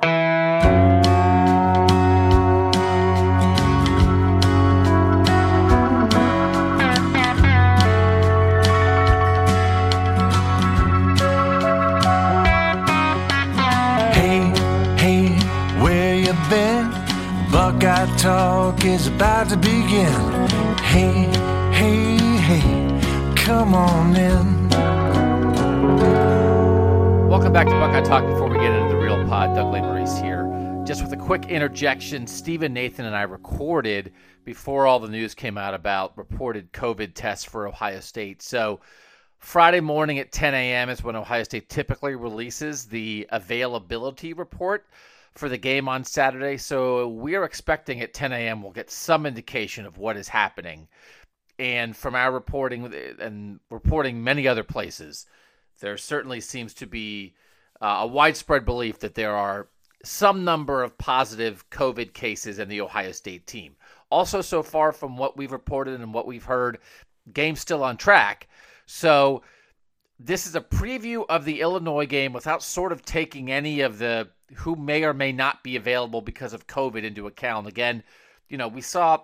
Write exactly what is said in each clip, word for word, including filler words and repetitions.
Hey, hey, where you been? Buckeye talk is about to begin. Hey, hey, hey, come on in. Welcome back to Buckeye Talk. Before we get into the real pod, Doug Lesmerises here. Just with a quick interjection, Stephen, Nathan, and I recorded before all the news came out about reported COVID tests for Ohio State. So Friday morning at ten a.m. is when Ohio State typically releases the availability report for the game on Saturday. So we're expecting at ten a.m. we'll get some indication of what is happening. And from our reporting and reporting many other places, there certainly seems to be uh, a widespread belief that there are some number of positive COVID cases in the Ohio State team. Also, so far from what we've reported and what we've heard, game's still on track. So this is a preview of the Illinois game without sort of taking any of the who may or may not be available because of COVID into account. Again, you know, we saw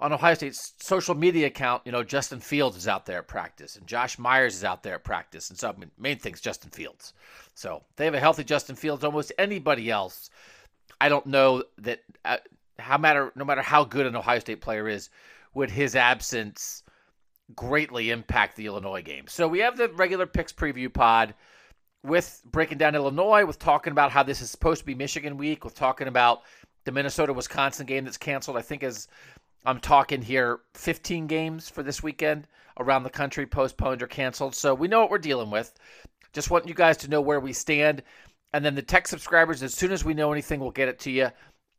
on Ohio State's social media account, you know, Justin Fields is out there at practice, and Josh Myers is out there at practice, and so I mean, main thing's Justin Fields. So they have a healthy Justin Fields. Almost anybody else, I don't know that uh, how matter no matter how good an Ohio State player is, would his absence greatly impact the Illinois game. So we have the regular picks preview pod with breaking down Illinois, with talking about how this is supposed to be Michigan week, with talking about the Minnesota-Wisconsin game that's canceled. I think as I'm talking here, fifteen games for this weekend around the country, postponed or canceled. So we know what we're dealing with. Just want you guys to know where we stand. And then the tech subscribers, as soon as we know anything, we'll get it to you.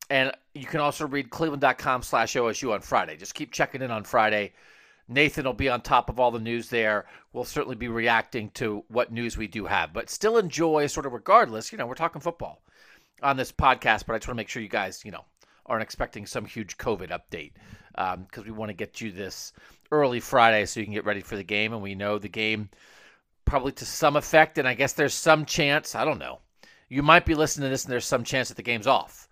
And you can also read cleveland.com slash OSU on Friday. Just keep checking in on Friday. Nathan will be on top of all the news there. We'll certainly be reacting to what news we do have. But still enjoy, sort of regardless, you know, we're talking football on this podcast, but I just want to make sure you guys, you know, aren't expecting some huge COVID update because um, we want to get you this early Friday so you can get ready for the game. And we know the game probably to some effect, and I guess there's some chance, I don't know, you might be listening to this and there's some chance that the game's off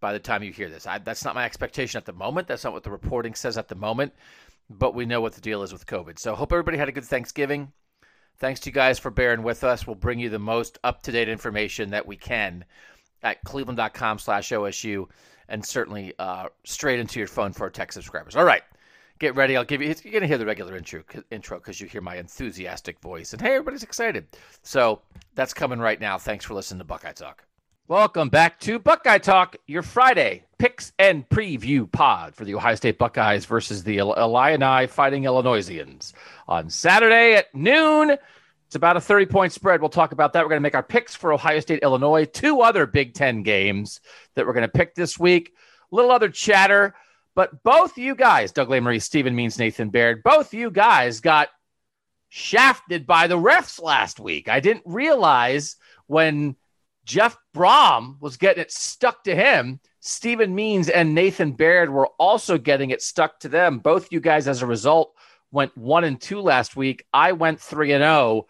by the time you hear this. I, that's not my expectation at the moment. That's not what the reporting says at the moment, but we know what the deal is with COVID. So hope everybody had a good Thanksgiving. Thanks to you guys for bearing with us. We'll bring you the most up-to-date information that we can at cleveland.com slash OSU. And certainly uh, straight into your phone for our tech subscribers. All right, get ready. I'll give you. You're going to hear the regular intro intro because you hear my enthusiastic voice. And hey, everybody's excited. So that's coming right now. Thanks for listening to Buckeye Talk. Welcome back to Buckeye Talk, your Friday picks and preview pod for the Ohio State Buckeyes versus the Illini Fighting Illinoisians on Saturday at noon. It's about a thirty-point spread. We'll talk about that. We're going to make our picks for Ohio State, Illinois, two other Big Ten games that we're going to pick this week. A little other chatter, but both you guys, Doug Lesmerises, Stephen Means, Nathan Baird, both you guys got shafted by the refs last week. I didn't realize when Jeff Brohm was getting it stuck to him, Stephen Means and Nathan Baird were also getting it stuck to them. Both you guys, as a result, went one and two last week. I went three and oh.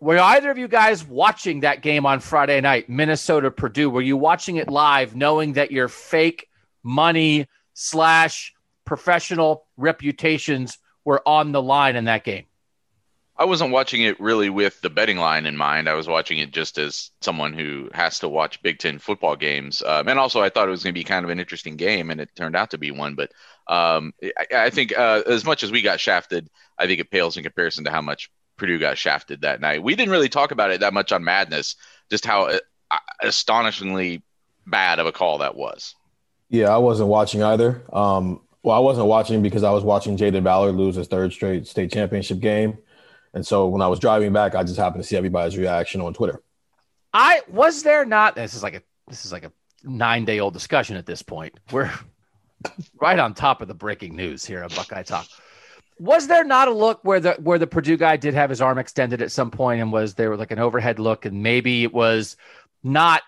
Were either of you guys watching that game on Friday night, Minnesota Purdue? Were you watching it live, knowing that your fake money slash professional reputations were on the line in that game? I wasn't watching it really with the betting line in mind. I was watching it just as someone who has to watch Big Ten football games. Um, and also I thought it was going to be kind of an interesting game, and it turned out to be one. But um, I, I think uh, as much as we got shafted, I think it pales in comparison to how much Purdue got shafted that night. We didn't really talk about it that much on Madness, just how uh, astonishingly bad of a call that was. Yeah, I wasn't watching either. Um, well, I wasn't watching because I was watching Jaden Ballard lose his third straight state championship game. And so when I was driving back, I just happened to see everybody's reaction on Twitter. I was there not. This is like a this is like a nine day old discussion at this point. We're right on top of the breaking news here on Buckeye Talk. Was there not a look where the where the Purdue guy did have his arm extended at some point, and was there like an overhead look, and maybe it was not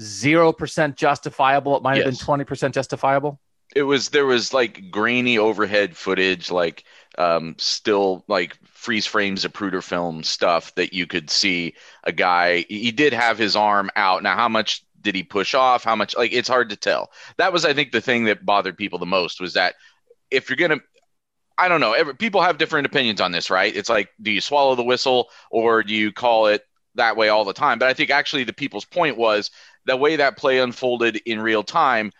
zero percent justifiable? It might yes. have been twenty percent justifiable. It was there was like grainy overhead footage, like. Um, still like freeze frames of Pruder film stuff that you could see a guy. He did have his arm out. Now, how much did he push off? How much? Like, it's hard to tell. That was, I think, the thing that bothered people the most, was that if you're going to, I don't know, every, people have different opinions on this, right? It's like, do you swallow the whistle or do you call it that way all the time? But I think actually the people's point was the way that play unfolded in real time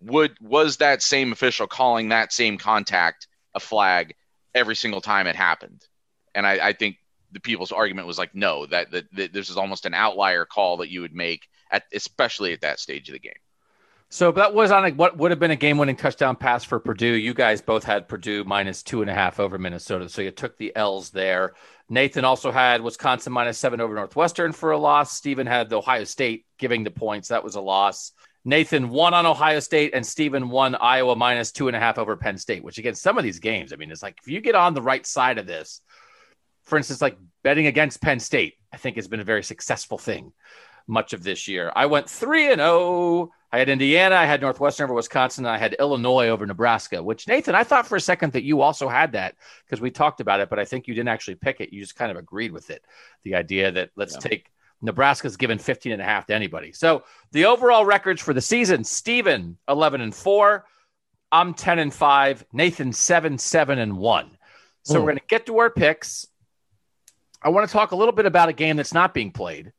would was that same official calling that same contact a flag every single time it happened. And I, I think the people's argument was like, no, that, that, that this is almost an outlier call that you would make, at, especially at that stage of the game. So that was on a, what would have been a game-winning touchdown pass for Purdue. You guys both had Purdue minus two and a half over Minnesota, so you took the L's there. Nathan also had Wisconsin minus seven over Northwestern for a loss. Stephen had the Ohio State giving the points. That was a loss. Nathan won on Ohio State, and Stephen won Iowa minus two and a half over Penn State, which, again, some of these games, I mean, it's like if you get on the right side of this, for instance, like betting against Penn State, I think has been a very successful thing much of this year. I went three and oh. I had Indiana. I had Northwestern over Wisconsin. And I had Illinois over Nebraska, which, Nathan, I thought for a second that you also had that because we talked about it, but I think you didn't actually pick it. You just kind of agreed with it. The idea that let's yeah. take Nebraska's given fifteen and a half to anybody. So the overall records for the season, Stephen eleven and four, I'm ten and five, Nathan seven, seven and one. So mm. we're going to get to our picks. I want to talk a little bit about a game that's not being played,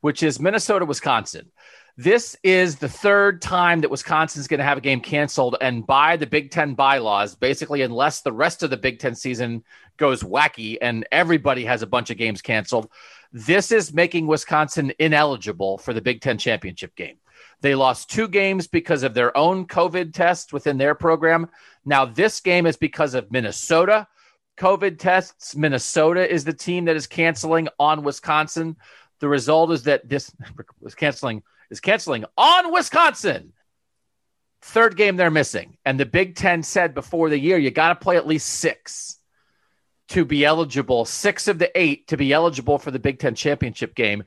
which is Minnesota, Wisconsin. This is the third time that Wisconsin's going to have a game canceled, and by the Big Ten bylaws, basically unless the rest of the Big Ten season goes wacky and everybody has a bunch of games canceled, this is making Wisconsin ineligible for the Big Ten championship game. They lost two games because of their own COVID tests within their program. Now this game is because of Minnesota COVID tests. Minnesota is the team that is canceling on Wisconsin. The result is that this was canceling is canceling on Wisconsin. Third game they're missing. And the Big Ten said before the year, you got to play at least six to be eligible, six of the eight to be eligible for the Big Ten championship game.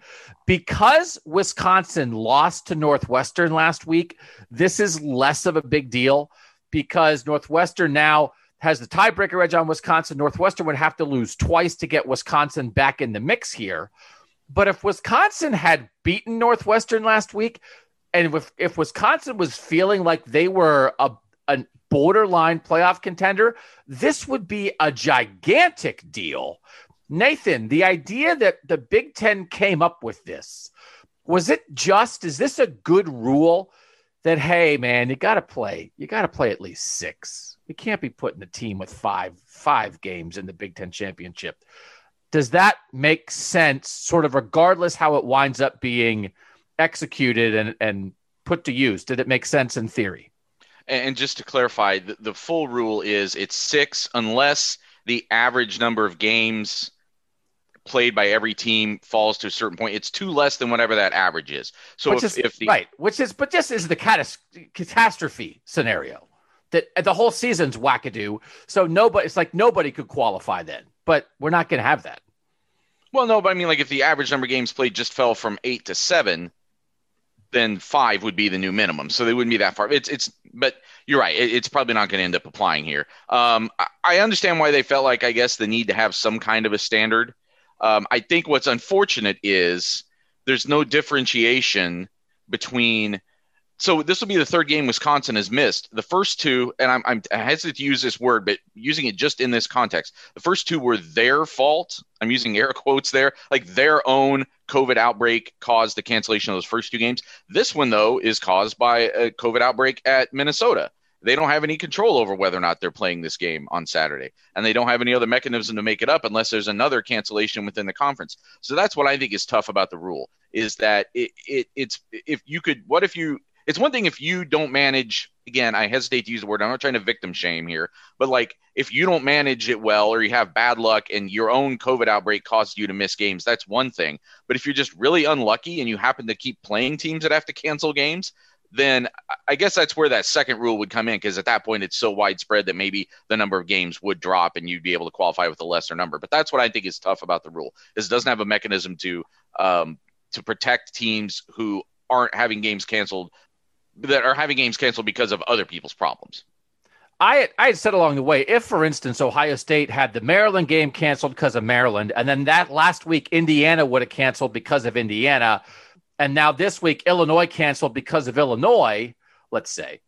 Because Wisconsin lost to Northwestern last week, this is less of a big deal because Northwestern now has the tiebreaker edge on Wisconsin. Northwestern would have to lose twice to get Wisconsin back in the mix here. But if Wisconsin had beaten Northwestern last week, and if, if Wisconsin was feeling like they were a an borderline playoff contender, this would be a gigantic deal. Nathan, the idea that the Big Ten came up with this, was it just, is this a good rule that, hey, man, you got to play, you got to play at least six. You can't be putting the team with five, five games in the Big Ten championship. Does that make sense, sort of regardless how it winds up being executed and, and put to use? Did it make sense in theory? And just to clarify, the, the full rule is it's six unless the average number of games played by every team falls to a certain point. It's two less than whatever that average is. So which if, is, if the right, which is but this is the catas- catastrophe scenario that the whole season's wackadoo. So nobody, it's like nobody could qualify then. But we're not going to have that. Well, no, but I mean, like if the average number of games played just fell from eight to seven. Then five would be the new minimum. So they wouldn't be that far. It's it's, but you're right. It, it's probably not going to end up applying here. Um, I, I understand why they felt like, I guess, the need to have some kind of a standard. Um, I think what's unfortunate is there's no differentiation between So this will be the third game Wisconsin has missed. The first two, and I'm, I'm I hesitate to use this word, but using it just in this context, the first two were their fault. I'm using air quotes there, like their own COVID outbreak caused the cancellation of those first two games. This one, though, is caused by a COVID outbreak at Minnesota. They don't have any control over whether or not they're playing this game on Saturday, and they don't have any other mechanism to make it up unless there's another cancellation within the conference. So that's what I think is tough about the rule, is that it, it it's if you could, what if you, it's one thing if you don't manage, again, I hesitate to use the word, I'm not trying to victim shame here, but like if you don't manage it well or you have bad luck and your own COVID outbreak caused you to miss games, that's one thing. But if you're just really unlucky and you happen to keep playing teams that have to cancel games, then I guess that's where that second rule would come in, because at that point it's so widespread that maybe the number of games would drop and you'd be able to qualify with a lesser number. But that's what I think is tough about the rule, is it doesn't have a mechanism to um, to protect teams who aren't having games canceled, that are having games canceled because of other people's problems. I I had said along the way, if, for instance, Ohio State had the Maryland game canceled because of Maryland, and then that last week Indiana would have canceled because of Indiana, and now this week, Illinois canceled because of Illinois, let's say,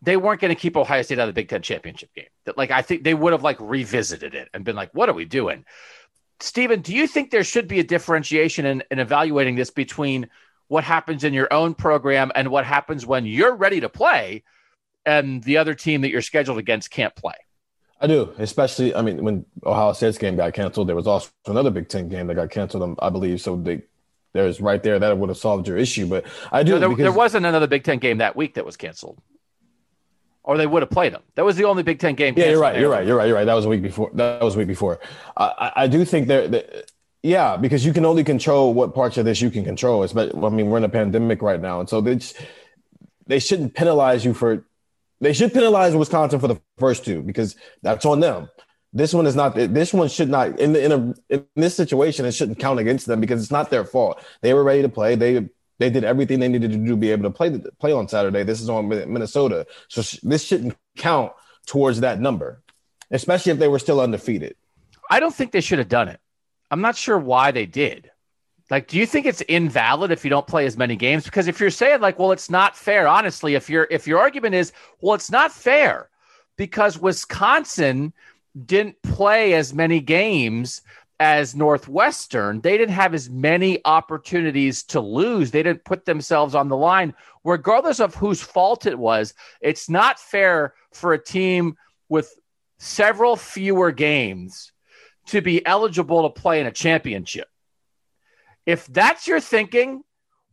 they weren't going to keep Ohio State out of the Big Ten championship game. That, like, I think they would have like revisited it and been like, what are we doing? Stephen, do you think there should be a differentiation in, in evaluating this between what happens in your own program and what happens when you're ready to play and the other team that you're scheduled against can't play? I do, especially, I mean, when Ohio State's game got canceled, there was also another Big Ten game that got canceled, I believe, so they – there's right there that would have solved your issue, but I do. No, there, because there wasn't another Big Ten game that week that was canceled, or they would have played them. That was the only Big Ten game. Yeah, you're right. You're right. You're right. You're right. That was a week before. That was a week before. I, I do think there. That, yeah, because you can only control what parts of this you can control. It's, but I mean, we're in a pandemic right now, and so they just, they shouldn't penalize you for. They should penalize Wisconsin for the first two because that's on them. This one is not. This one should not. In the, in a in this situation, it shouldn't count against them because it's not their fault. They were ready to play. They they did everything they needed to do to be able to play play on Saturday. This is on Minnesota, so sh- this shouldn't count towards that number, especially if they were still undefeated. I don't think they should have done it. I'm not sure why they did. Like, do you think it's invalid if you don't play as many games? Because if you're saying like, well, it's not fair. Honestly, if your if your argument is, well, it's not fair because Wisconsin didn't play as many games as Northwestern. They didn't have as many opportunities to lose. They didn't put themselves on the line. Regardless of whose fault it was, it's not fair for a team with several fewer games to be eligible to play in a championship. If that's your thinking,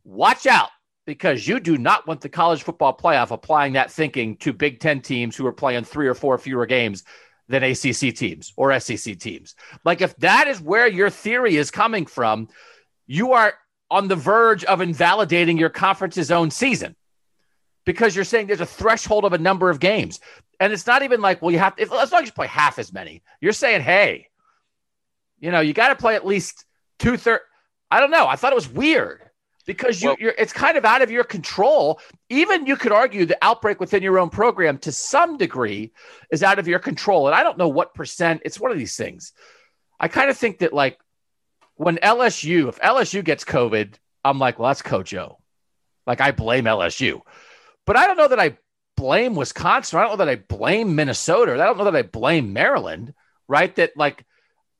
watch out, because you do not want the college football playoff applying that thinking to Big Ten teams who are playing three or four fewer games than A C C teams or S E C teams. Like, if that is where your theory is coming from, you are on the verge of invalidating your conference's own season, because you're saying there's a threshold of a number of games. And it's not even like, well, you have to, if, let's not just play half as many. You're saying, hey, you know, you got to play at least two thirds. I don't know. I thought it was weird because you, well, you're, it's kind of out of your control. Even you could argue the outbreak within your own program to some degree is out of your control. And I don't know what percent. It's one of these things. I kind of think that, like, when L S U, if L S U gets COVID, I'm like, well, that's Coach O. Like, I blame L S U. But I don't know that I blame Wisconsin. I don't know that I blame Minnesota. I don't know that I blame Maryland, right? That, like,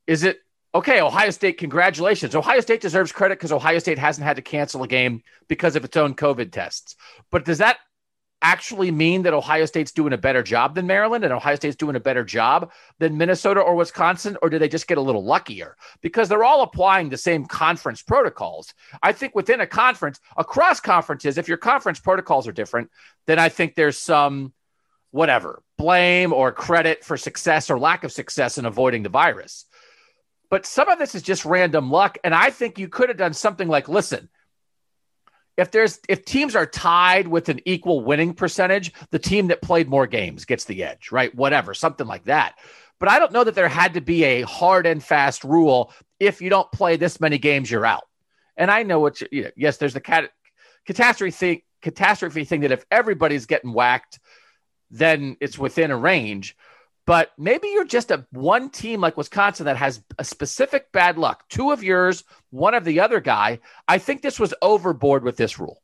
is it, okay, Ohio State, congratulations. Ohio State deserves credit because Ohio State hasn't had to cancel a game because of its own COVID tests. But does that actually mean that Ohio State's doing a better job than Maryland and Ohio State's doing a better job than Minnesota or Wisconsin? Or do they just get a little luckier? Because they're all applying the same conference protocols. I think within a conference, across conferences, if your conference protocols are different, then I think there's some whatever, blame or credit for success or lack of success in avoiding the virus. But some of this is just random luck. And I think you could have done something like, listen, if there's if teams are tied with an equal winning percentage, the team that played more games gets the edge, right? Whatever, something like that. But I don't know that there had to be a hard and fast rule. If you don't play this many games, you're out. And I know what, you know, yes, there's the cat, catastrophe thing, catastrophe thing that if everybody's getting whacked, then it's within a range. But maybe you're just a one team like Wisconsin that has a specific bad luck. Two of yours, one of the other guy. I think this was overboard with this rule.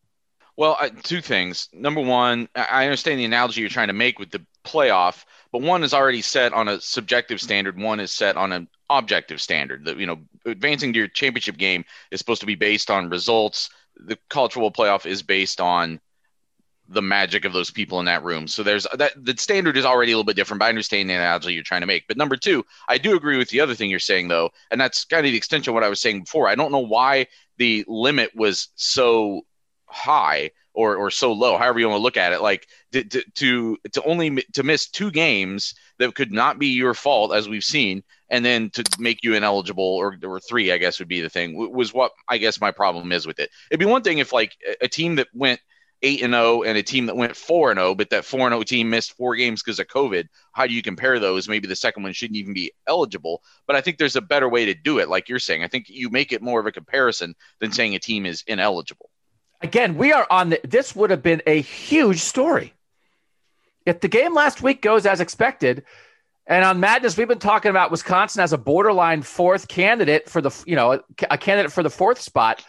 Well, I, two things. Number one, I understand the analogy you're trying to make with the playoff, but one is already set on a subjective standard. One is set on an objective standard. The, you know, advancing to your championship game is supposed to be based on results. The college football playoff is based on the magic of those people in that room. So there's that, the standard is already a little bit different, but I understand the analogy you're trying to make. But number two, I do agree with the other thing you're saying though. And that's kind of the extension of what I was saying before. I don't know why the limit was so high or, or so low, however you want to look at it. Like to, to, to only to miss two games that could not be your fault, as we've seen, and then to make you ineligible, or or three, I guess would be the thing, was what I guess my problem is with it. It'd be one thing if like a team that went eight and oh and a team that went four and oh, but that four and oh team missed four games because of COVID. How do you compare those? Maybe the second one shouldn't even be eligible, but I think there's a better way to do it. Like you're saying, I think you make it more of a comparison than saying a team is ineligible. Again, we are on the, this would have been a huge story if the game last week goes as expected. And on Madness, we've been talking about Wisconsin as a borderline fourth candidate for the, you know, a, a candidate for the fourth spot.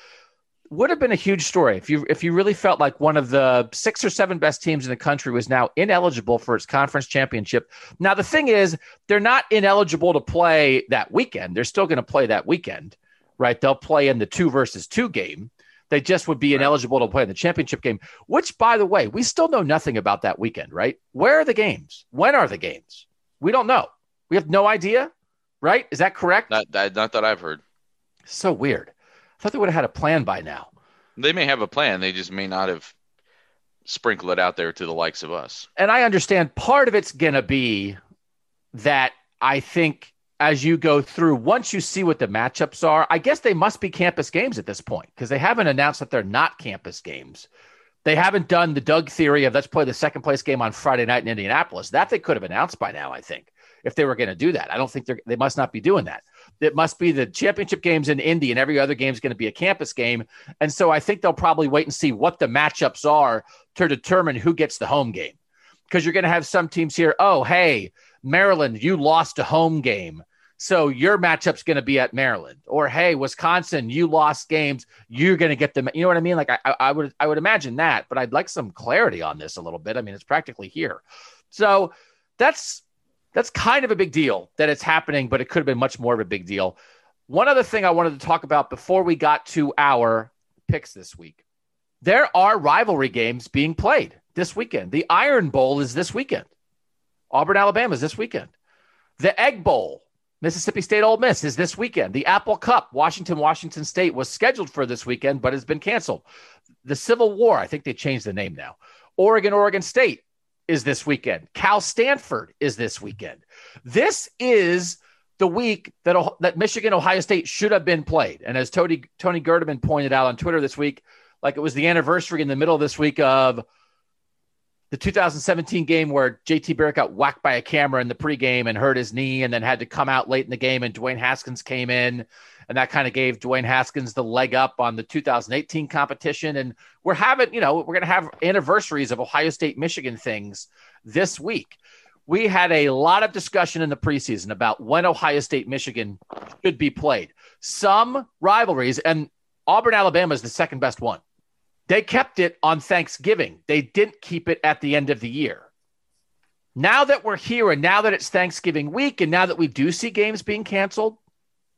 Would have been a huge story if you if you really felt like one of the six or seven best teams in the country was now ineligible for its conference championship. Now, the thing is, they're not ineligible to play that weekend. They're still going to play that weekend, right? They'll play in the two versus two game. They just would be ineligible to play in the championship game, which, by the way, we still know nothing about that weekend, right? Where are the games? When are the games? We don't know. We have no idea, right? Is that correct? Not that, not that I've heard. So weird. I thought they would have had a plan by now. They may have a plan. They just may not have sprinkled it out there to the likes of us. And I understand part of it's going to be that I think as you go through, once you see what the matchups are, I guess they must be campus games at this point because they haven't announced that they're not campus games. They haven't done the Doug theory of let's play the second place game on Friday night in Indianapolis. That they could have announced by now, I think, if they were going to do that. I don't think they're, they must not be doing that. It must be the championship games in Indy and every other game is going to be a campus game. And so I think they'll probably wait and see what the matchups are to determine who gets the home game. Because you're going to have some teams here, oh, hey, Maryland, you lost a home game, so your matchup's going to be at Maryland. Or, hey, Wisconsin, you lost games, you're going to get them. You know what I mean? Like I, I would I would imagine that, but I'd like some clarity on this a little bit. I mean, it's practically here. So that's... That's kind of a big deal that it's happening, but it could have been much more of a big deal. One other thing I wanted to talk about before we got to our picks this week, there are rivalry games being played this weekend. The Iron Bowl is this weekend. Auburn, Alabama is this weekend. The Egg Bowl, Mississippi State, Ole Miss is this weekend. The Apple Cup, Washington, Washington State was scheduled for this weekend, but has been canceled. The Civil War, I think they changed the name now. Oregon, Oregon State is this weekend. Cal Stanford is this weekend. This is the week that, that Michigan, Ohio State should have been played. And as Tony, Tony Gerdeman pointed out on Twitter this week, like it was the anniversary in the middle of this week of the two thousand seventeen game where J T Barrett got whacked by a camera in the pregame and hurt his knee and then had to come out late in the game. And Dwayne Haskins came in and that kind of gave Dwayne Haskins the leg up on the two thousand eighteen competition. And we're having, you know, we're going to have anniversaries of Ohio State, Michigan things this week. We had a lot of discussion in the preseason about when Ohio State, Michigan should be played. Some rivalries, and Auburn, Alabama is the second best one. They kept it on Thanksgiving. They didn't keep it at the end of the year. Now that we're here and now that it's Thanksgiving week and now that we do see games being canceled,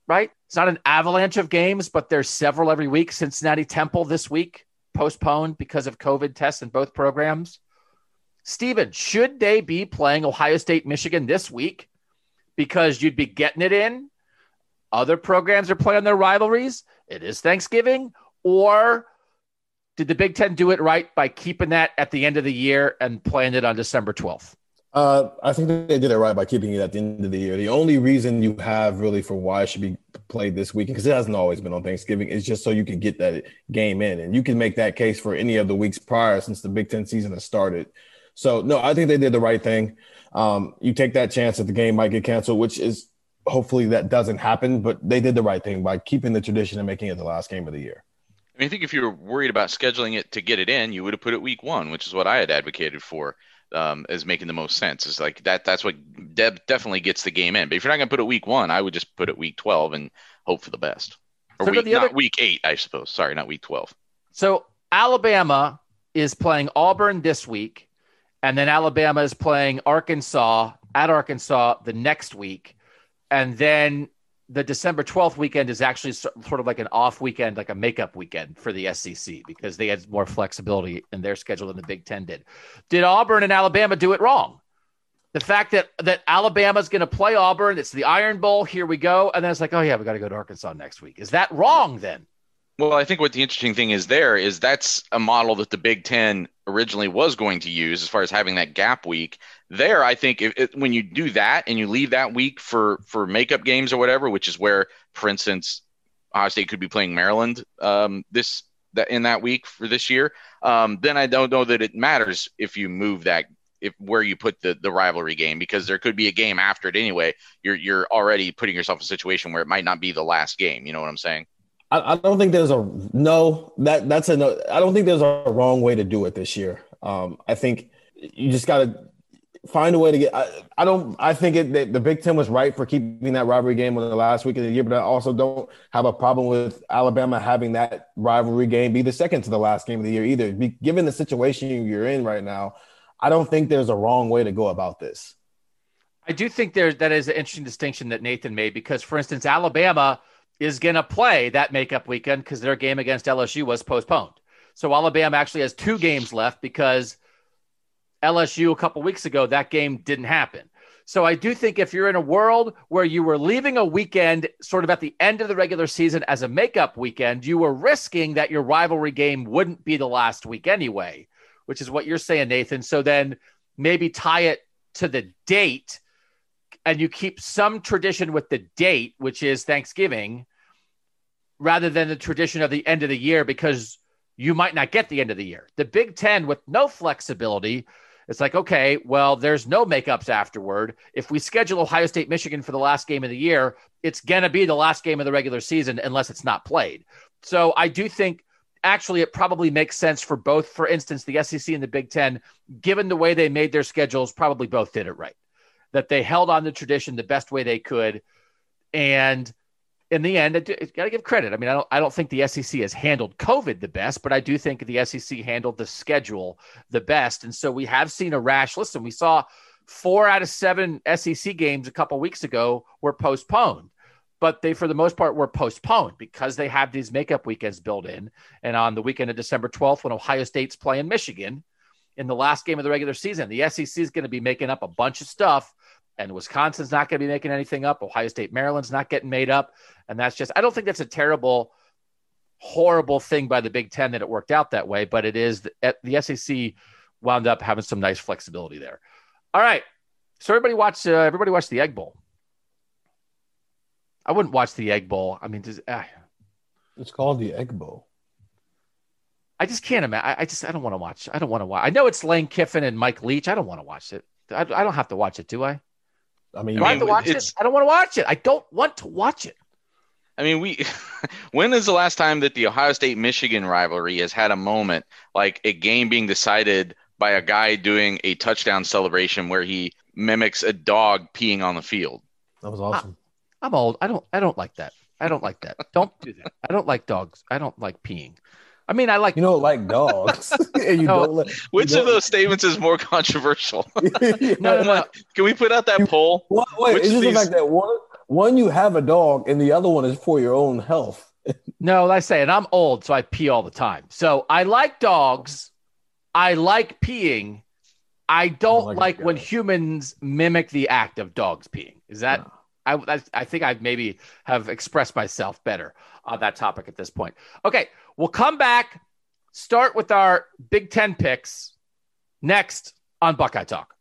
right? It's not an avalanche of games, but there's several every week. Cincinnati Temple this week postponed because of COVID tests in both programs. Steven, should they be playing Ohio State, Michigan this week? Because you'd be getting it in. Other programs are playing their rivalries. It is Thanksgiving. Or did the Big Ten do it right by keeping that at the end of the year and playing it on December twelfth? Uh, I think they did it right by keeping it at the end of the year. The only reason you have really for why it should be played this weekend, because it hasn't always been on Thanksgiving, is just so you can get that game in. And you can make that case for any of the weeks prior since the Big Ten season has started. So, no, I think they did the right thing. Um, you take that chance that the game might get canceled, which is hopefully that doesn't happen. But they did the right thing by keeping the tradition and making it the last game of the year. I mean, I think if you were worried about scheduling it to get it in, you would have put it week one, which is what I had advocated for. Um, is making the most sense. It's like that. That's what de- definitely gets the game in. But if you're not going to put it week one, I would just put it week twelve and hope for the best. Or so week, the other- not week eight, I suppose. Sorry, not week twelve. So Alabama is playing Auburn this week, and then Alabama is playing Arkansas at Arkansas the next week. And then the December twelfth weekend is actually sort of like an off weekend, like a makeup weekend for the S E C, because they had more flexibility in their schedule than the Big Ten did. Did Auburn and Alabama do it wrong? The fact that, that Alabama's going to play Auburn, it's the Iron Bowl, here we go. And then it's like, oh yeah, we got to go to Arkansas next week. Is that wrong then? Well, I think what the interesting thing is there is that's a model that the Big Ten originally was going to use as far as having that gap week. There, I think if, if, when you do that and you leave that week for, for makeup games or whatever, which is where, for instance, Ohio State could be playing Maryland um, this that, in that week for this year, um, then I don't know that it matters if you move that if where you put the, the rivalry game, because there could be a game after it anyway. You're you're already putting yourself in a situation where it might not be the last game. You know what I'm saying? I don't think there's a no that that's a no. I don't think there's a wrong way to do it this year. Um, I think you just got to find a way to get. I, I don't. I think it, the, the Big Ten was right for keeping that rivalry game on the last week of the year, but I also don't have a problem with Alabama having that rivalry game be the second to the last game of the year either. Be, given the situation you're in right now, I don't think there's a wrong way to go about this. I do think there that is an interesting distinction that Nathan made, because, for instance, Alabama is going to play that makeup weekend because their game against L S U was postponed. So Alabama actually has two games left, because L S U a couple weeks ago, that game didn't happen. So I do think if you're in a world where you were leaving a weekend sort of at the end of the regular season as a makeup weekend, you were risking that your rivalry game wouldn't be the last week anyway, which is what you're saying, Nathan. So then maybe tie it to the date, and you keep some tradition with the date, which is Thanksgiving, rather than the tradition of the end of the year, because you might not get the end of the year. The Big Ten with no flexibility, it's like, okay, well, there's no makeups afterward. If we schedule Ohio State, Michigan for the last game of the year, it's going to be the last game of the regular season unless it's not played. So I do think actually it probably makes sense for both, for instance, the S E C and the Big Ten, given the way they made their schedules, probably both did it right, that they held on the tradition the best way they could. And in the end, I got to give credit. I mean, I don't, I don't think the S E C has handled COVID the best, but I do think the S E C handled the schedule the best. And so we have seen a rash. Listen, we saw four out of seven S E C games a couple weeks ago were postponed, but they, for the most part, were postponed because they have these makeup weekends built in. And on the weekend of December twelfth, when Ohio State's playing Michigan in the last game of the regular season, the S E C is going to be making up a bunch of stuff. And Wisconsin's not going to be making anything up. Ohio State, Maryland's not getting made up. And that's just, I don't think that's a terrible, horrible thing by the Big Ten that it worked out that way, but it is the, the S E C wound up having some nice flexibility there. All right. So everybody watch, uh, everybody watch the Egg Bowl. I wouldn't watch the Egg Bowl. I mean, just, uh, it's called the Egg Bowl. I just can't imagine. I, I just, I don't want to watch. I don't want to watch. I know it's Lane Kiffin and Mike Leach. I don't want to watch it. I, I don't have to watch it. Do I? I mean, do I have to watch it? I don't want to watch it. I don't want to watch it. I mean, we. When is the last time that the Ohio State-Michigan rivalry has had a moment like a game being decided by a guy doing a touchdown celebration where he mimics a dog peeing on the field? That was awesome. I, I'm old. I don't. I don't like that. I don't like that. Don't do that. I don't like dogs. I don't like peeing. I mean, I like you don't like dogs. And you no, don't like, which you don't. Of those statements is more controversial? Yeah. no, no, no. Can we put out that you, poll? What, wait, which it's just these... the fact that one, one you have a dog, and the other one is for your own health. No, I say, and I'm old, so I pee all the time. So I like dogs. I like peeing. I don't, I don't like, like when humans mimic the act of dogs peeing. Is that? No. I, I I think I maybe have expressed myself better on that topic at this point. Okay. We'll come back, start with our Big Ten picks next on Buckeye Talk.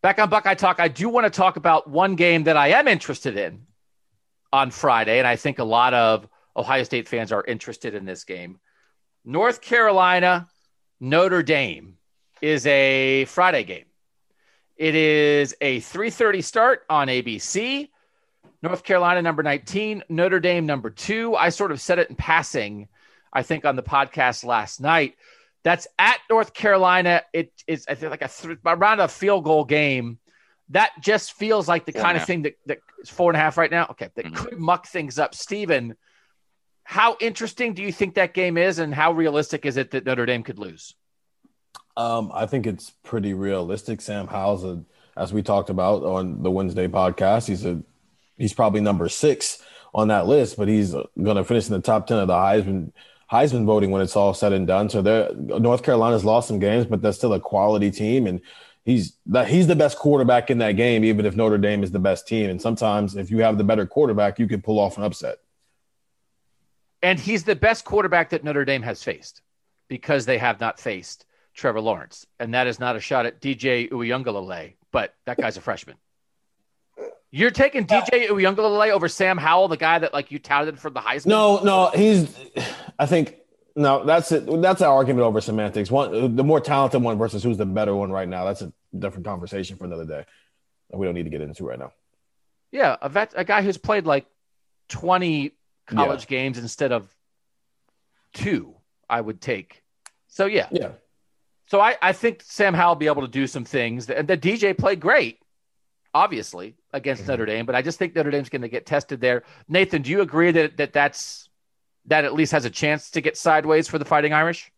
Back on Buckeye Talk, I do want to talk about one game that I am interested in on Friday, and I think a lot of Ohio State fans are interested in this game. North Carolina, Notre Dame is a Friday game. It is a three thirty start on A B C. North Carolina, number nineteen, Notre Dame, number two. I sort of said it in passing, I think, on the podcast last night. That's at North Carolina. It is, I think, like a th- around a field goal game. That just feels like the four kind of thing that, that is four and a half right now. Okay, that mm-hmm. could muck things up. Steven, How interesting do you think that game is, and how realistic is it that Notre Dame could lose? Um, I think it's pretty realistic. Sam Howell's, a, as we talked about on the Wednesday podcast, he's a he's probably number six on that list, but he's going to finish in the top ten of the Heisman Heisman voting when it's all said and done. So North Carolina's lost some games, but that's still a quality team, and he's he's the best quarterback in that game, even if Notre Dame is the best team. And sometimes if you have the better quarterback, you can pull off an upset. And he's the best quarterback that Notre Dame has faced, because they have not faced Trevor Lawrence. And that is not a shot at D J Uiagalelei, but that guy's a freshman. You're taking D J Uiagalelei over Sam Howell, the guy that like you touted for the Heisman? No, no, he's – I think – no, that's it. That's our argument over semantics. One, the more talented one versus who's the better one right now, that's a different conversation for another day. We don't need to get into right now. Yeah, a, vet, a guy who's played like twenty – college yeah. games instead of two, I would take. So, yeah. Yeah. So I, I think Sam Howell will be able to do some things. And the, the D J played great, obviously, against mm-hmm. Notre Dame, but I just think Notre Dame's going to get tested there. Nathan, do you agree that, that that's that at least has a chance to get sideways for the Fighting Irish?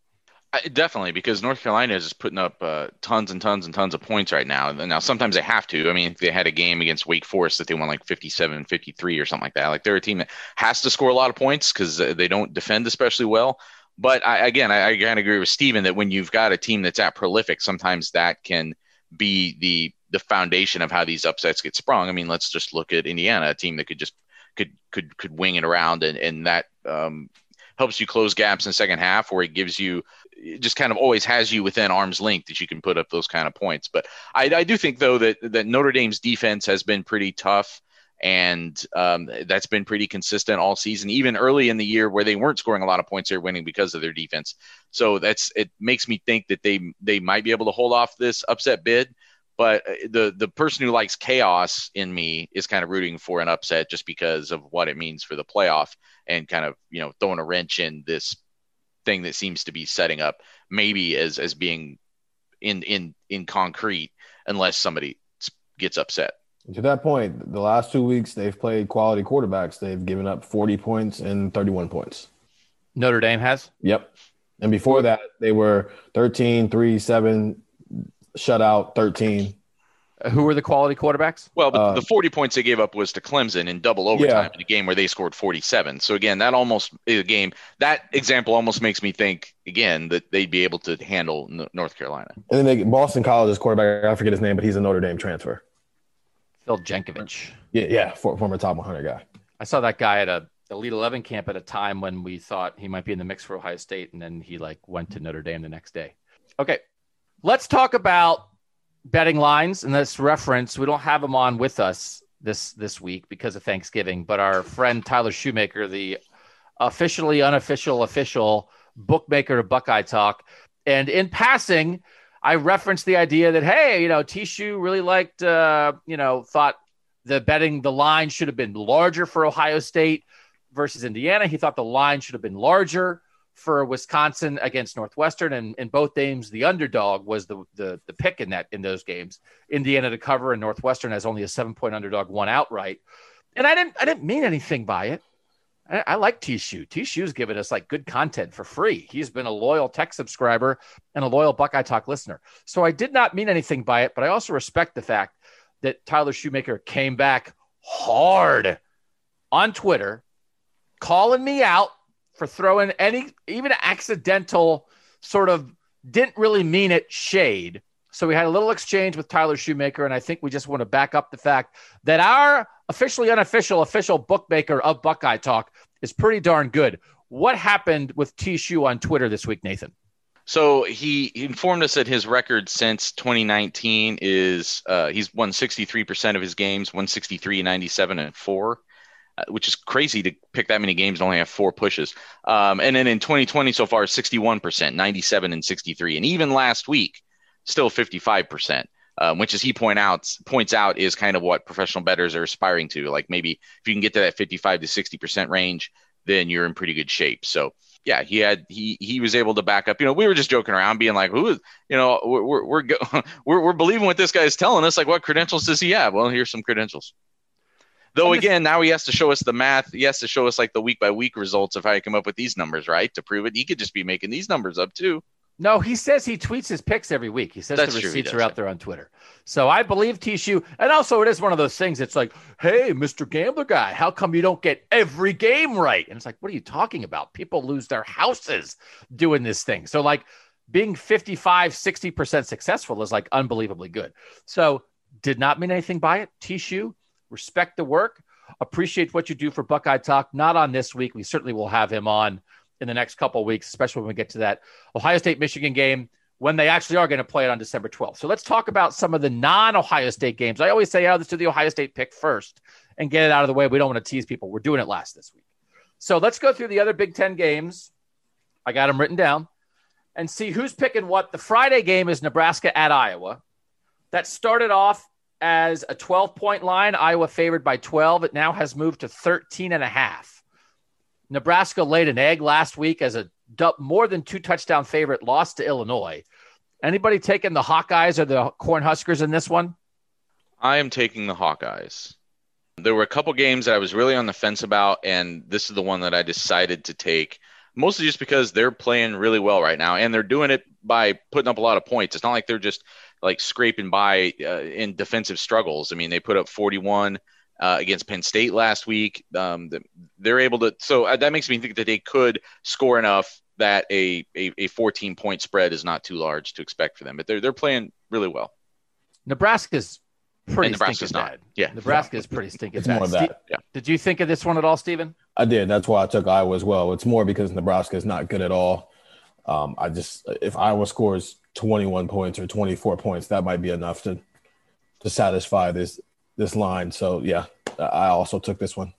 I, definitely, because North Carolina is just putting up uh, tons and tons and tons of points right now. Now, sometimes they have to. I mean, they had a game against Wake Forest that they won like fifty-seven fifty-three or something like that. Like, they're a team that has to score a lot of points because uh, they don't defend especially well. But, I, again, I, I kind of agree with Steven that when you've got a team that's that prolific, sometimes that can be the the foundation of how these upsets get sprung. I mean, let's just look at Indiana, a team that could just could could could wing it around, and, and that um, helps you close gaps in the second half, or it gives you – it just kind of always has you within arm's length that you can put up those kind of points. But I, I do think, though, that, that Notre Dame's defense has been pretty tough, and um, that's been pretty consistent all season, even early in the year where they weren't scoring a lot of points, they're winning because of their defense. So that's it makes me think that they they might be able to hold off this upset bid. But the the person who likes chaos in me is kind of rooting for an upset just because of what it means for the playoff and kind of, you know, throwing a wrench in this thing that seems to be setting up maybe as as being in in in concrete unless somebody gets upset. To that point, the last two weeks they've played quality quarterbacks. They've given up forty points and thirty-one points. Notre Dame has? Yep. And before that, they were thirteen, three, seven, shutout, thirteen. Who were the quality quarterbacks? Well, but uh, the forty points they gave up was to Clemson in double overtime yeah. in a game where they scored forty-seven. So, again, that almost a game that example almost makes me think, again, that they'd be able to handle North Carolina. And then they, Boston College's quarterback, I forget his name, but he's a Notre Dame transfer. Phil Jurkovec. Yeah, yeah, for, former top one hundred guy. I saw that guy at a Elite eleven camp at a time when we thought he might be in the mix for Ohio State, and then he, like, went to Notre Dame the next day. Okay, let's talk about – betting lines. And this reference, we don't have him on with us this this week because of Thanksgiving, but our friend Tyler Shoemaker, the officially unofficial official bookmaker of Buckeye Talk, and in passing I referenced the idea that, hey, you know, T-Shoe really liked uh you know thought the betting the line should have been larger for Ohio State versus Indiana. He thought the line should have been larger for Wisconsin against Northwestern, and in both games, the underdog was the, the the pick in that in those games. Indiana to cover, and Northwestern has only a seven point underdog, won outright. And I didn't I didn't mean anything by it. I, I like T-Shoe. T-Shoe's given us like good content for free. He's been a loyal tech subscriber and a loyal Buckeye Talk listener. So I did not mean anything by it, but I also respect the fact that Tyler Shoemaker came back hard on Twitter, calling me out for throwing any even accidental sort of didn't really mean it shade. So we had a little exchange with Tyler Shoemaker, and I think we just want to back up the fact that our officially unofficial official bookmaker of Buckeye Talk is pretty darn good. What happened with T-Shoe on Twitter this week, Nathan? So he informed us that his record since twenty nineteen is uh, he's won sixty-three percent of his games, won sixty-three, ninety-seven, and four. Which is crazy to pick that many games and only have four pushes. Um, and then in twenty twenty so far, sixty-one percent, ninety-seven and sixty-three. And even last week, still fifty-five percent, um, which as he point out, points out is kind of what professional bettors are aspiring to. Like maybe if you can get to that fifty-five to sixty percent range, then you're in pretty good shape. So yeah, he had, he, he was able to back up, you know, we were just joking around being like, who is, you know, we're, we're, we're, go- we're, we're believing what this guy is telling us. Like, what credentials does he have? Well, here's some credentials. Though, again, now he has to show us the math. He has to show us like the week by week results of how he come up with these numbers, right? To prove it. He could just be making these numbers up, too. No, he says he tweets his picks every week. He says That's the receipts true, are out there on Twitter. So I believe T S U. And also, it is one of those things. It's like, hey, Mister Gambler guy, how come you don't get every game right? And it's like, what are you talking about? People lose their houses doing this thing. So like being fifty-five, sixty percent successful is like unbelievably good. So did not mean anything by it. T S U, respect the work. Appreciate what you do for Buckeye Talk. Not on this week. We certainly will have him on in the next couple of weeks, especially when we get to that Ohio State-Michigan game, when they actually are going to play it on December twelfth. So let's talk about some of the non-Ohio State games. I always say, oh, let's do the Ohio State pick first and get it out of the way. We don't want to tease people. We're doing it last this week. So let's go through the other Big Ten games. I got them written down and see who's picking what. The Friday game is Nebraska at Iowa. That started off as a twelve-point line. Iowa favored by twelve. It now has moved to thirteen and a half. Nebraska laid an egg last week as a more than two touchdown favorite, lost to Illinois. Anybody taking the Hawkeyes or the Cornhuskers in this one? I am taking the Hawkeyes. There were a couple games that I was really on the fence about, and this is the one that I decided to take, mostly just because they're playing really well right now, and they're doing it by putting up a lot of points. It's not like they're just like scraping by uh, in defensive struggles. I mean, they put up forty-one Uh, against Penn State last week. Um, they're able to, so that makes me think that they could score enough that a a fourteen-point spread is not too large to expect for them. But they're they're playing really well. Nebraska's pretty Nebraska's stinking not. bad. Yeah, Nebraska is pretty stinking it's bad. More of that. Steve, yeah. Did you think of this one at all, Stephen? I did. That's why I took Iowa as well. It's more because Nebraska is not good at all. Um, I just if Iowa scores twenty-one points or twenty-four points, that might be enough to to satisfy this. This line. So, yeah, I also took this one.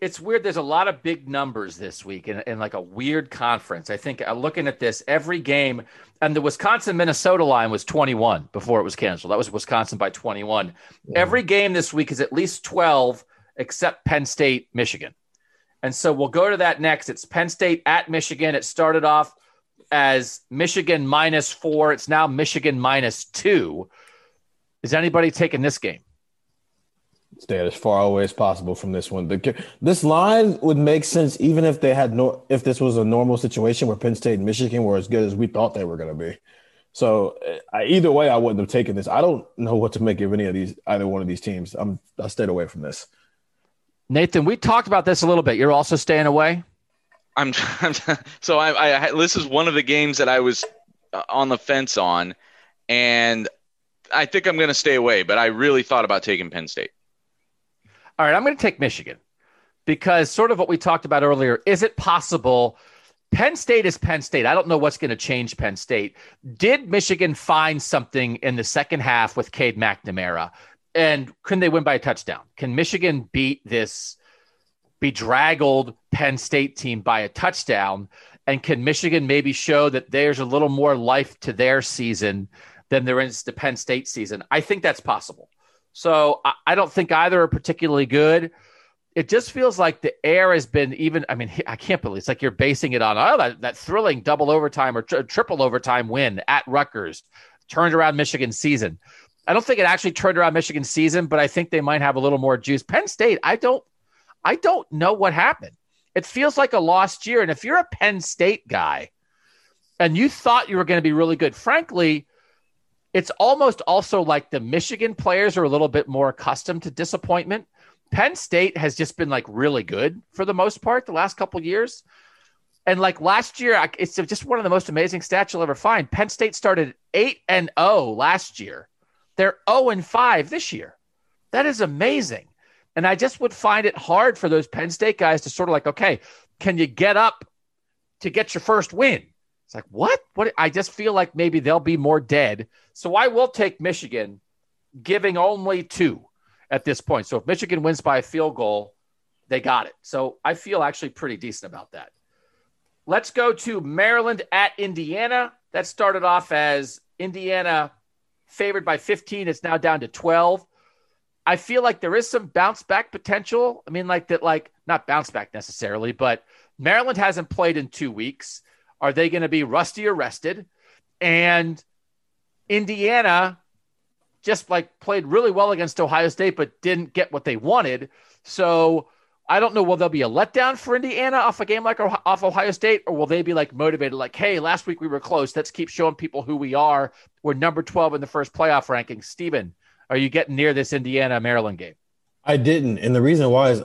It's weird. There's a lot of big numbers this week and, and like a weird conference. I think uh, looking at this every game, and the Wisconsin-Minnesota line was twenty-one before it was canceled. That was Wisconsin by twenty-one. Yeah. Every game this week is at least twelve except Penn State, Michigan. And so we'll go to that next. It's Penn State at Michigan. It started off as Michigan minus four. It's now Michigan minus two. Is anybody taking this game? Stay as far away as possible from this one. The, this line would make sense even if they had no, if this was a normal situation where Penn State and Michigan were as good as we thought they were going to be. So I, either way, I wouldn't have taken this. I don't know what to make of any of these, either one of these teams. I'm I stayed away from this. Nathan, we talked about this a little bit. You're also staying away. I'm, I'm so I, I. This is one of the games that I was on the fence on, and I think I'm going to stay away. But I really thought about taking Penn State. All right, I'm going to take Michigan because sort of what we talked about earlier, is it possible? Penn State is Penn State. I don't know what's going to change Penn State. Did Michigan find something in the second half with Cade McNamara? And can they win by a touchdown? Can Michigan beat this bedraggled Penn State team by a touchdown? And can Michigan maybe show that there's a little more life to their season than there is to Penn State season? I think that's possible. So I don't think either are particularly good. It just feels like the air has been even, I mean, I can't believe it's like you're basing it on oh, that, that thrilling double overtime or tri- triple overtime win at Rutgers, turned around Michigan's season. I don't think it actually turned around Michigan's season, but I think they might have a little more juice. Penn State, I don't, I don't know what happened. It feels like a lost year. And if you're a Penn State guy and you thought you were going to be really good, frankly, it's almost also like the Michigan players are a little bit more accustomed to disappointment. Penn State has just been like really good for the most part the last couple of years. And like last year, it's just one of the most amazing stats you'll ever find. Penn State started eight and oh last year. They're oh and five this year. That is amazing. And I just would find it hard for those Penn State guys to sort of like, okay, can you get up to get your first win? It's like, what? What? I just feel like maybe they'll be more dead. So I will take Michigan, giving only two at this point. So if Michigan wins by a field goal, they got it. So I feel actually pretty decent about that. Let's go to Maryland at Indiana. That started off as Indiana favored by fifteen. It's now down to twelve. I feel like there is some bounce back potential. I mean, like that, like not bounce back necessarily, but Maryland hasn't played in two weeks. Are they going to be rusty or rested? And Indiana just like played really well against Ohio State, but didn't get what they wanted. So I don't know, will there be a letdown for Indiana off a game like off Ohio State, or will they be like motivated, like, hey, last week we were close. Let's keep showing people who we are. We're number twelve in the first playoff ranking. Stephen, are you getting near this Indiana-Maryland game? I didn't. And the reason why is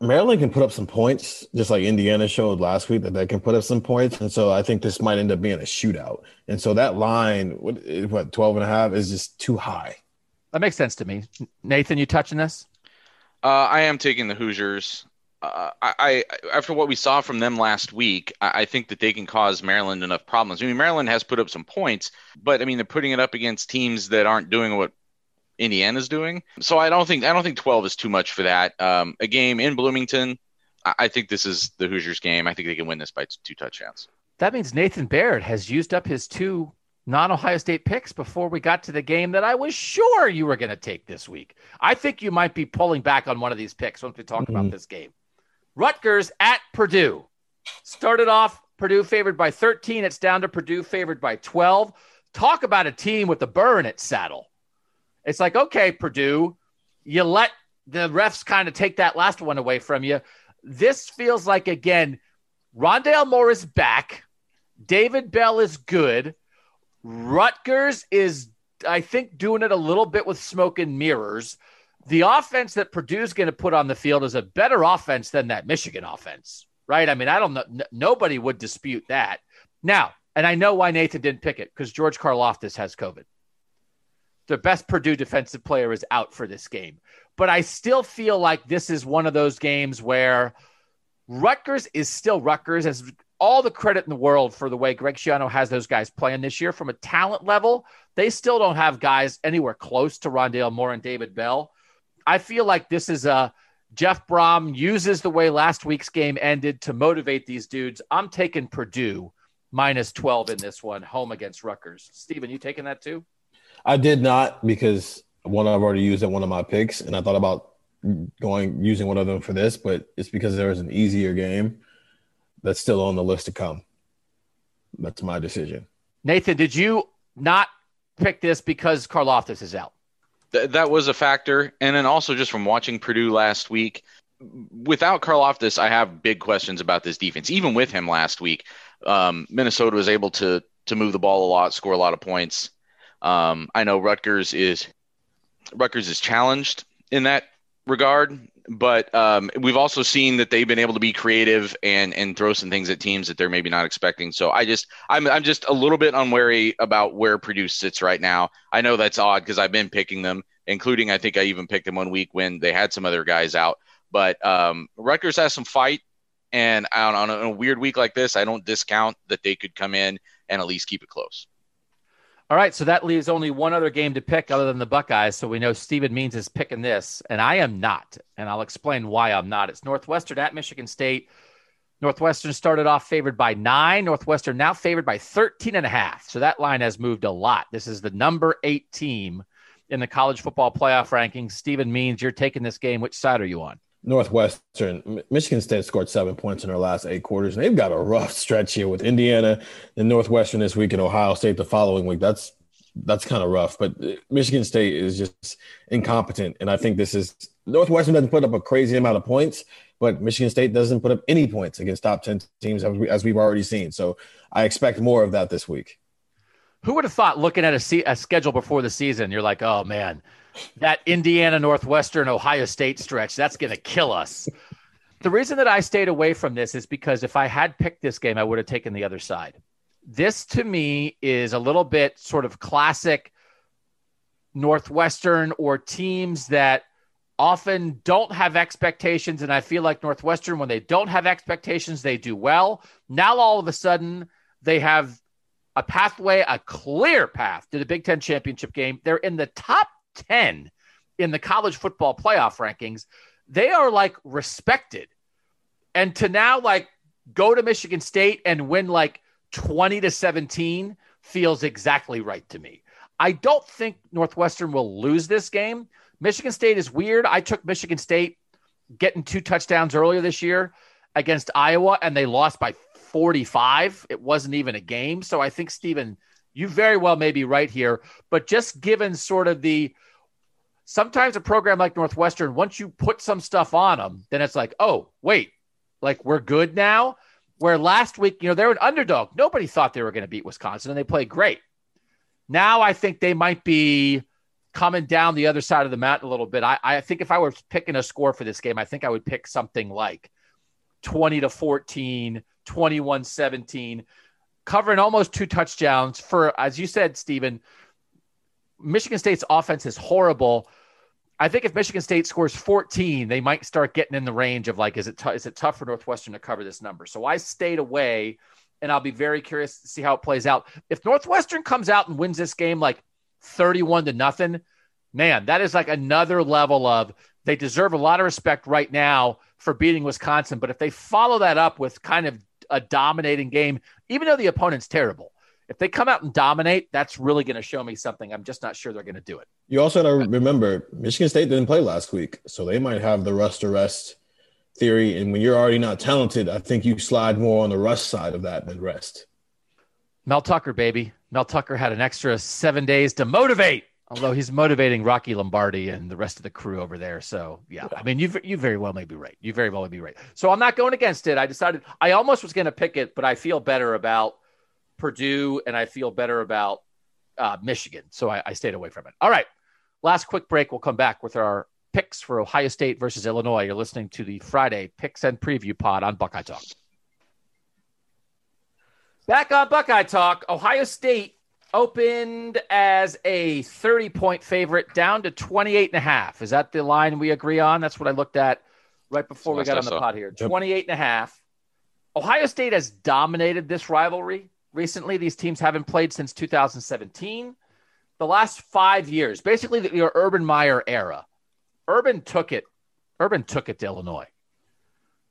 Maryland can put up some points, just like Indiana showed last week that they can put up some points. And so I think this might end up being a shootout. And so that line, what, twelve and a half is just too high. That makes sense to me. Nathan, you touching this? Uh, I am taking the Hoosiers. Uh, I, I after what we saw from them last week, I, I think that they can cause Maryland enough problems. I mean, Maryland has put up some points, but I mean, they're putting it up against teams that aren't doing what Indiana's doing. So I don't think I don't think twelve is too much for that. Um, a game in Bloomington, I, I think this is the Hoosiers' game. I think they can win this by t- two touchdowns. That means Nathan Baird has used up his two non-Ohio State picks before we got to the game that I was sure you were going to take this week. I think you might be pulling back on one of these picks once we talk mm-hmm. about this game. Rutgers at Purdue. Started off Purdue favored by thirteen. It's down to Purdue favored by twelve. Talk about a team with a burr in its saddle. It's like, okay, Purdue, you let the refs kind of take that last one away from you. This feels like, again, Rondale Moore is back. David Bell is good. Rutgers is, I think, doing it a little bit with smoke and mirrors. The offense that Purdue's going to put on the field is a better offense than that Michigan offense, right? I mean, I don't know. N- nobody would dispute that. Now, and I know why Nathan didn't pick it, because George Karlaftis has COVID. The best Purdue defensive player is out for this game. But I still feel like this is one of those games where Rutgers is still Rutgers, as all the credit in the world for the way Greg Schiano has those guys playing this year. From a talent level, they still don't have guys anywhere close to Rondale Moore and David Bell. I feel like this is a Jeff Brohm uses the way last week's game ended to motivate these dudes. I'm taking Purdue minus twelve in this one, home against Rutgers. Stephen, you taking that too? I did not, because one I've already used at one of my picks, and I thought about going using one of them for this, but it's because there was an easier game that's still on the list to come. That's my decision. Nathan, did you not pick this because Karlaftis is out? Th- that was a factor. And then also just from watching Purdue last week, without Karlaftis, I have big questions about this defense. Even with him last week, um, Minnesota was able to to move the ball a lot, score a lot of points. Um, I know Rutgers is Rutgers is challenged in that regard. But um, we've also seen that they've been able to be creative and and throw some things at teams that they're maybe not expecting. So I just I'm I'm just a little bit unwary about where Purdue sits right now. I know that's odd because I've been picking them, including I think I even picked them one week when they had some other guys out. But um, Rutgers has some fight, and on, on a weird week like this, I don't discount that they could come in and at least keep it close. All right, so that leaves only one other game to pick other than the Buckeyes, so we know Stephen Means is picking this, and I am not, and I'll explain why I'm not. It's Northwestern at Michigan State. Northwestern started off favored by nine. Northwestern now favored by thirteen and a half, so that line has moved a lot. This is the number eight team in the college football playoff rankings. Stephen Means, you're taking this game. Which side are you on? Northwestern. Michigan State scored seven points in their last eight quarters, and they've got a rough stretch here with Indiana and Northwestern this week and Ohio State the following week. That's that's kind of rough, but Michigan State is just incompetent, and I think this is – Northwestern doesn't put up a crazy amount of points, but Michigan State doesn't put up any points against top ten teams as, we, as we've already seen. So I expect more of that this week. Who would have thought looking at a, se- a schedule before the season, you're like, oh, man – that Indiana, Northwestern, Ohio State stretch, that's going to kill us. The reason that I stayed away from this is because if I had picked this game, I would have taken the other side. This, to me, is a little bit sort of classic Northwestern or teams that often don't have expectations, and I feel like Northwestern, when they don't have expectations, they do well. Now, all of a sudden, they have a pathway, a clear path to the Big Ten championship game. They're in the top ten in the college football playoff rankings. They are like respected, and to now like go to Michigan State and win like twenty to seventeen feels exactly right to me. I don't think Northwestern will lose this game. Michigan State is weird. I took Michigan State getting two touchdowns earlier this year against Iowa, and they lost by forty-five. It wasn't even a game. So I think, Stephen, you very well may be right here, but just given sort of the sometimes a program like Northwestern, once you put some stuff on them, then it's like, oh, wait, like we're good now. Where last week, you know, they're an underdog. Nobody thought they were going to beat Wisconsin, and they played great. Now I think they might be coming down the other side of the mountain a little bit. I, I think if I were picking a score for this game, I think I would pick something like twenty to fourteen, twenty-one seventeen, covering almost two touchdowns for, as you said, Stephen, Michigan State's offense is horrible. I think if Michigan State scores fourteen, they might start getting in the range of like, is it, t- is it tough for Northwestern to cover this number? So I stayed away, and I'll be very curious to see how it plays out. If Northwestern comes out and wins this game, like thirty-one to nothing, man, that is like another level of, they deserve a lot of respect right now for beating Wisconsin. But if they follow that up with kind of a dominating game, even though the opponent's terrible, if they come out and dominate, that's really going to show me something. I'm just not sure they're going to do it. You also got to remember, Michigan State didn't play last week, so they might have the rust to rest theory. And when you're already not talented, I think you slide more on the rust side of that than rest. Mel Tucker, baby. Mel Tucker had an extra seven days to motivate, although he's motivating Rocky Lombardi and the rest of the crew over there. So, yeah, I mean, you you very well may be right. You very well may be right. So I'm not going against it. I decided I almost was going to pick it, but I feel better about Purdue, and I feel better about uh, Michigan. So I, I stayed away from it. All right. Last quick break. We'll come back with our picks for Ohio State versus Illinois. You're listening to the Friday Picks and Preview Pod on Buckeye Talk. Back on Buckeye Talk, Ohio State opened as a thirty-point favorite down to twenty-eight and a half. Is that the line we agree on? That's what I looked at right before we got on the pod here. twenty-eight and a half. Ohio State has dominated this rivalry. Recently, these teams haven't played since two thousand seventeen. The last five years, basically the your Urban Meyer era, Urban took it. Urban took it to Illinois.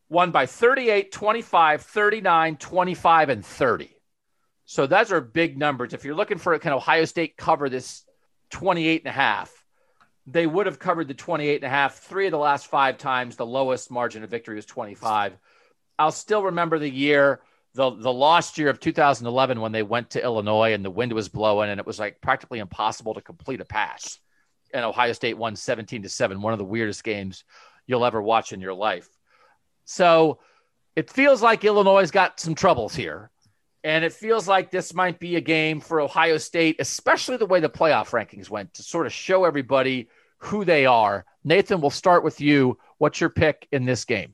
Won by thirty-eight, twenty-five, thirty-nine, twenty-five, and thirty. So those are big numbers. If you're looking for, can Ohio State cover this twenty-eight and a half, they would have covered the twenty-eight and a half three of the last five times. The lowest margin of victory was twenty-five. I'll still remember the year. The the lost year of two thousand eleven when they went to Illinois and the wind was blowing and it was like practically impossible to complete a pass. And Ohio State won seventeen to seven, one of the weirdest games you'll ever watch in your life. So it feels like Illinois has got some troubles here. And it feels like this might be a game for Ohio State, especially the way the playoff rankings went, to sort of show everybody who they are. Nathan, we'll start with you. What's your pick in this game?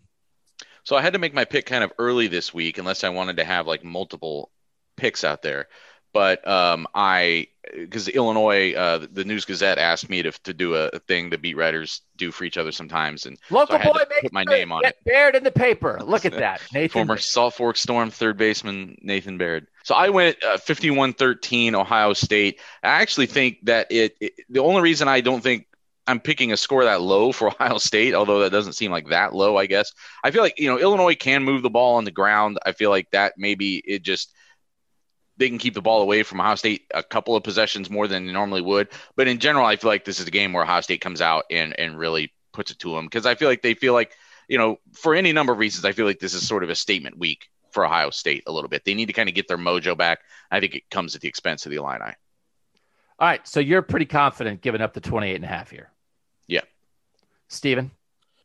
So I had to make my pick kind of early this week, unless I wanted to have like multiple picks out there. But um, I, because Illinois, uh, the News Gazette asked me to to do a, a thing the beat writers do for each other sometimes, and local so I had boy to makes put my name on it. Baird in the paper. Look at that, Nathan. Former Baird. Salt Fork Storm third baseman Nathan Baird. So I went uh, fifty-one thirteen Ohio State. I actually think that it, it. The only reason I don't think I'm picking a score that low for Ohio State, although that doesn't seem like that low, I guess. I feel like, you know, Illinois can move the ball on the ground. I feel like that maybe it just – they can keep the ball away from Ohio State a couple of possessions more than they normally would. But in general, I feel like this is a game where Ohio State comes out and, and really puts it to them because I feel like they feel like, you know, for any number of reasons, I feel like this is sort of a statement week for Ohio State a little bit. They need to kind of get their mojo back. I think it comes at the expense of the Illini. All right, so you're pretty confident giving up the twenty-eight and a half here. Yeah. Steven?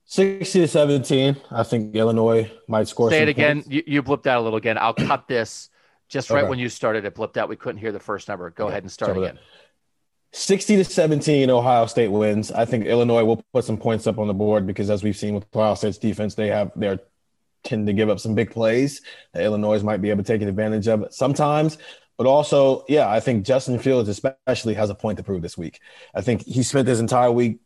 sixty to seventeen. I think Illinois might score. Say it again. You, you blipped out a little again. I'll cut this just right okay. When you started. It blipped out. We couldn't hear the first number. Go yeah, ahead and start again. sixty to seventeen, Ohio State wins. I think Illinois will put some points up on the board because, as we've seen with Ohio State's defense, they have their tend to give up some big plays that Illinois might be able to take advantage of sometimes. But also, yeah, I think Justin Fields especially has a point to prove this week. I think he spent this entire week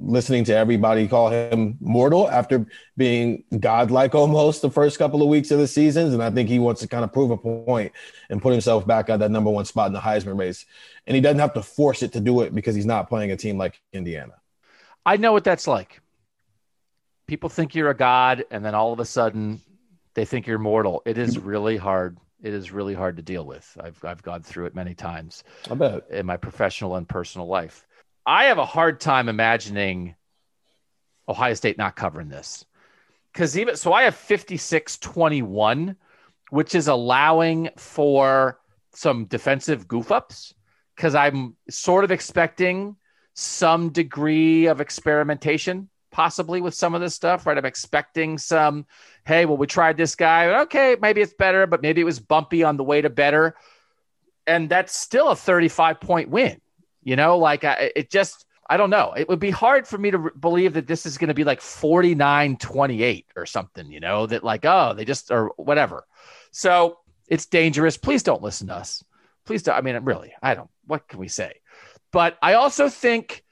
listening to everybody call him mortal after being godlike almost the first couple of weeks of the season. And I think he wants to kind of prove a point and put himself back at that number one spot in the Heisman race. And he doesn't have to force it to do it because he's not playing a team like Indiana. I know what that's like. People think you're a god, and then all of a sudden they think you're mortal. It is really hard. It is really hard to deal with. I've I've gone through it many times I bet. in my professional and personal life. I have a hard time imagining Ohio State not covering this. Because even so, I have fifty-six twenty-one, which is allowing for some defensive goof ups. Because I'm sort of expecting some degree of experimentation, possibly, with some of this stuff, right? I'm expecting some, hey, well, we tried this guy. Okay, maybe it's better, but maybe it was bumpy on the way to better. And that's still a thirty-five point win. You know, like I, it just, I don't know. It would be hard for me to re- believe that this is going to be like forty-nine twenty-eight or something, you know, that like, oh, they just, or whatever. So it's dangerous. Please don't listen to us. Please don't. I mean, really, I don't, what can we say? But I also think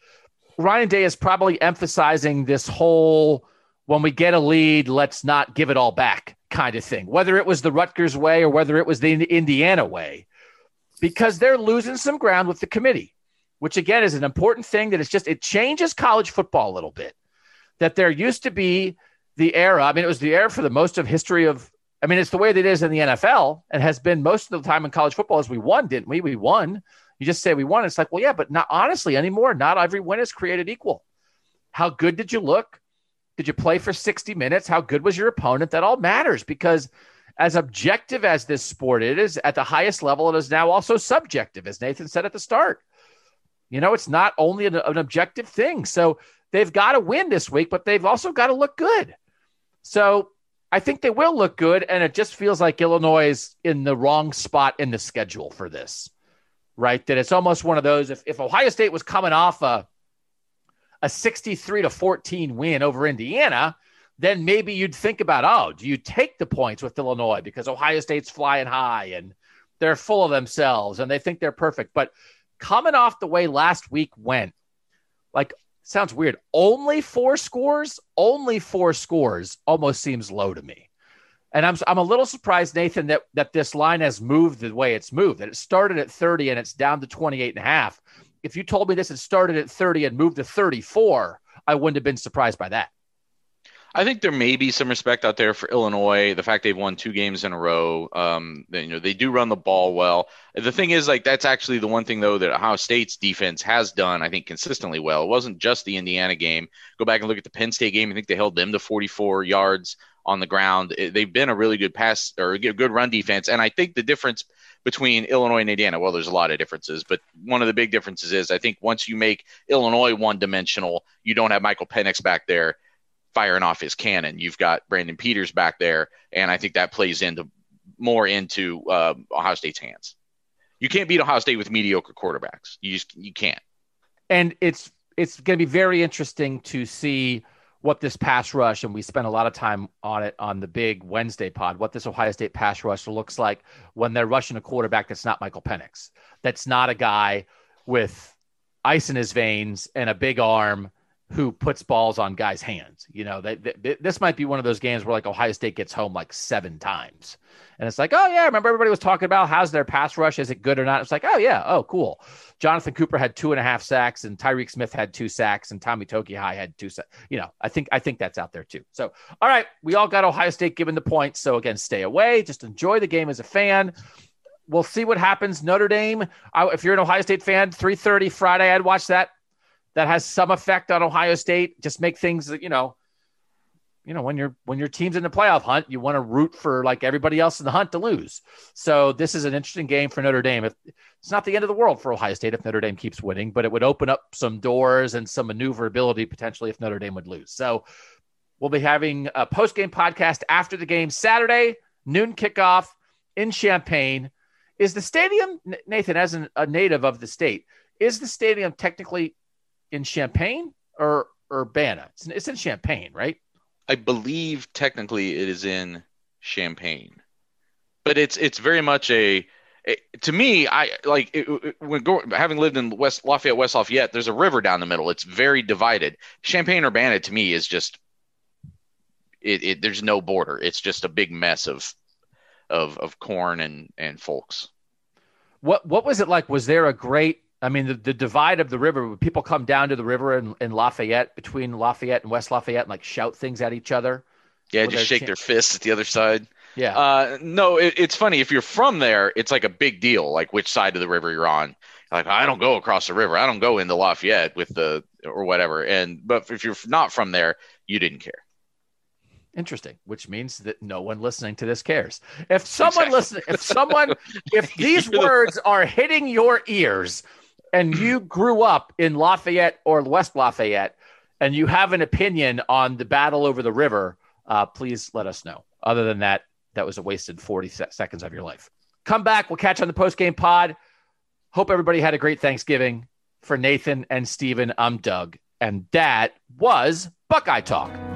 Ryan Day is probably emphasizing this whole, when we get a lead, let's not give it all back kind of thing, whether it was the Rutgers way or whether it was the Indiana way, because they're losing some ground with the committee, which again is an important thing that it's just, it changes college football a little bit, that there used to be the era. I mean, it was the era for the most of history of, I mean, it's the way that it is in the N F L and has been most of the time in college football is we won, didn't we? We won. You just say we won. It's like, well, yeah, but not honestly anymore. Not every win is created equal. How good did you look? Did you play for sixty minutes? How good was your opponent? That all matters, because as objective as this sport is at the highest level, it is now also subjective, as Nathan said at the start. You know, it's not only an, an objective thing. So they've got to win this week, but they've also got to look good. So I think they will look good. And it just feels like Illinois is in the wrong spot in the schedule for this, right? That it's almost one of those, if, if Ohio State was coming off a, a sixty-three to fourteen win over Indiana, then maybe you'd think about, oh, do you take the points with Illinois because Ohio State's flying high and they're full of themselves and they think they're perfect. But coming off the way last week went, like, sounds weird. Only four scores, only four scores almost seems low to me. And I'm I'm a little surprised, Nathan, that, that this line has moved the way it's moved, that it started at thirty and it's down to twenty-eight and a half. If you told me this had started at thirty and moved to thirty-four, I wouldn't have been surprised by that. I think there may be some respect out there for Illinois. The fact they've won two games in a row, um, they, you know, they do run the ball well. The thing is, like, that's actually the one thing, though, that Ohio State's defense has done, I think, consistently well. It wasn't just the Indiana game. Go back and look at the Penn State game. I think they held them to forty-four yards on the ground. It, they've been a really good pass or a good run defense. And I think the difference between Illinois and Indiana, well, there's a lot of differences, but one of the big differences is I think once you make Illinois one-dimensional, you don't have Michael Penix back there firing off his cannon. You've got Brandon Peters back there, and I think that plays into more into uh, Ohio State's hands. You can't beat Ohio State with mediocre quarterbacks. You just you can't. And it's it's going to be very interesting to see what this pass rush, and we spent a lot of time on it on the big Wednesday pod, what this Ohio State pass rush looks like when they're rushing a quarterback that's not Michael Penix, that's not a guy with ice in his veins and a big arm who puts balls on guys' hands. You know, that, that this might be one of those games where like Ohio State gets home like seven times. And it's like, oh yeah, remember everybody was talking about how's their pass rush? Is it good or not? It's like, oh yeah. Oh, cool. Jonathan Cooper had two and a half sacks and Tyreek Smith had two sacks and Tommy Togiai had two sacks. You know, I think, I think that's out there too. So, all right, we all got Ohio State given the points. So again, stay away, just enjoy the game as a fan. We'll see what happens. Notre Dame. I, if you're an Ohio State fan, three thirty Friday, I'd watch that. That has some effect on Ohio State. Just make things, you know, you know, when you're, when your team's in the playoff hunt, you want to root for like everybody else in the hunt to lose. So this is an interesting game for Notre Dame. If, it's not the end of the world for Ohio State if Notre Dame keeps winning, but it would open up some doors and some maneuverability potentially if Notre Dame would lose. So we'll be having a post-game podcast after the game Saturday, noon kickoff in Champaign. Is the stadium, Nathan, as an, a native of the state, is the stadium technically in Champaign or Urbana? It's in, it's in Champaign, right? I believe technically it is in Champaign, but it's it's very much a, a to me. I like it, it, when go, having lived in West Lafayette, West Lafayette. There's a river down the middle. It's very divided. Champaign Urbana to me is just it, it. There's no border. It's just a big mess of of of corn and and folks. What what was it like? Was there a great I mean, the, the divide of the river, would people come down to the river in, in Lafayette, between Lafayette and West Lafayette, and like shout things at each other? Yeah, just shake ch- their fists at the other side. Yeah. Uh, no, it, it's funny. If you're from there, it's like a big deal, like which side of the river you're on. Like, I don't go across the river. I don't go into Lafayette with the or whatever. And but if you're not from there, you didn't care. Interesting, which means that no one listening to this cares. If someone exactly. listening, if someone, if these words are hitting your ears, and you grew up in Lafayette or West Lafayette, and you have an opinion on the battle over the river, uh, please let us know. Other than that, that was a wasted forty seconds of your life. Come back. We'll catch you on the post-game pod. Hope everybody had a great Thanksgiving. For Nathan and Stephen, I'm Doug, and that was Buckeye Talk.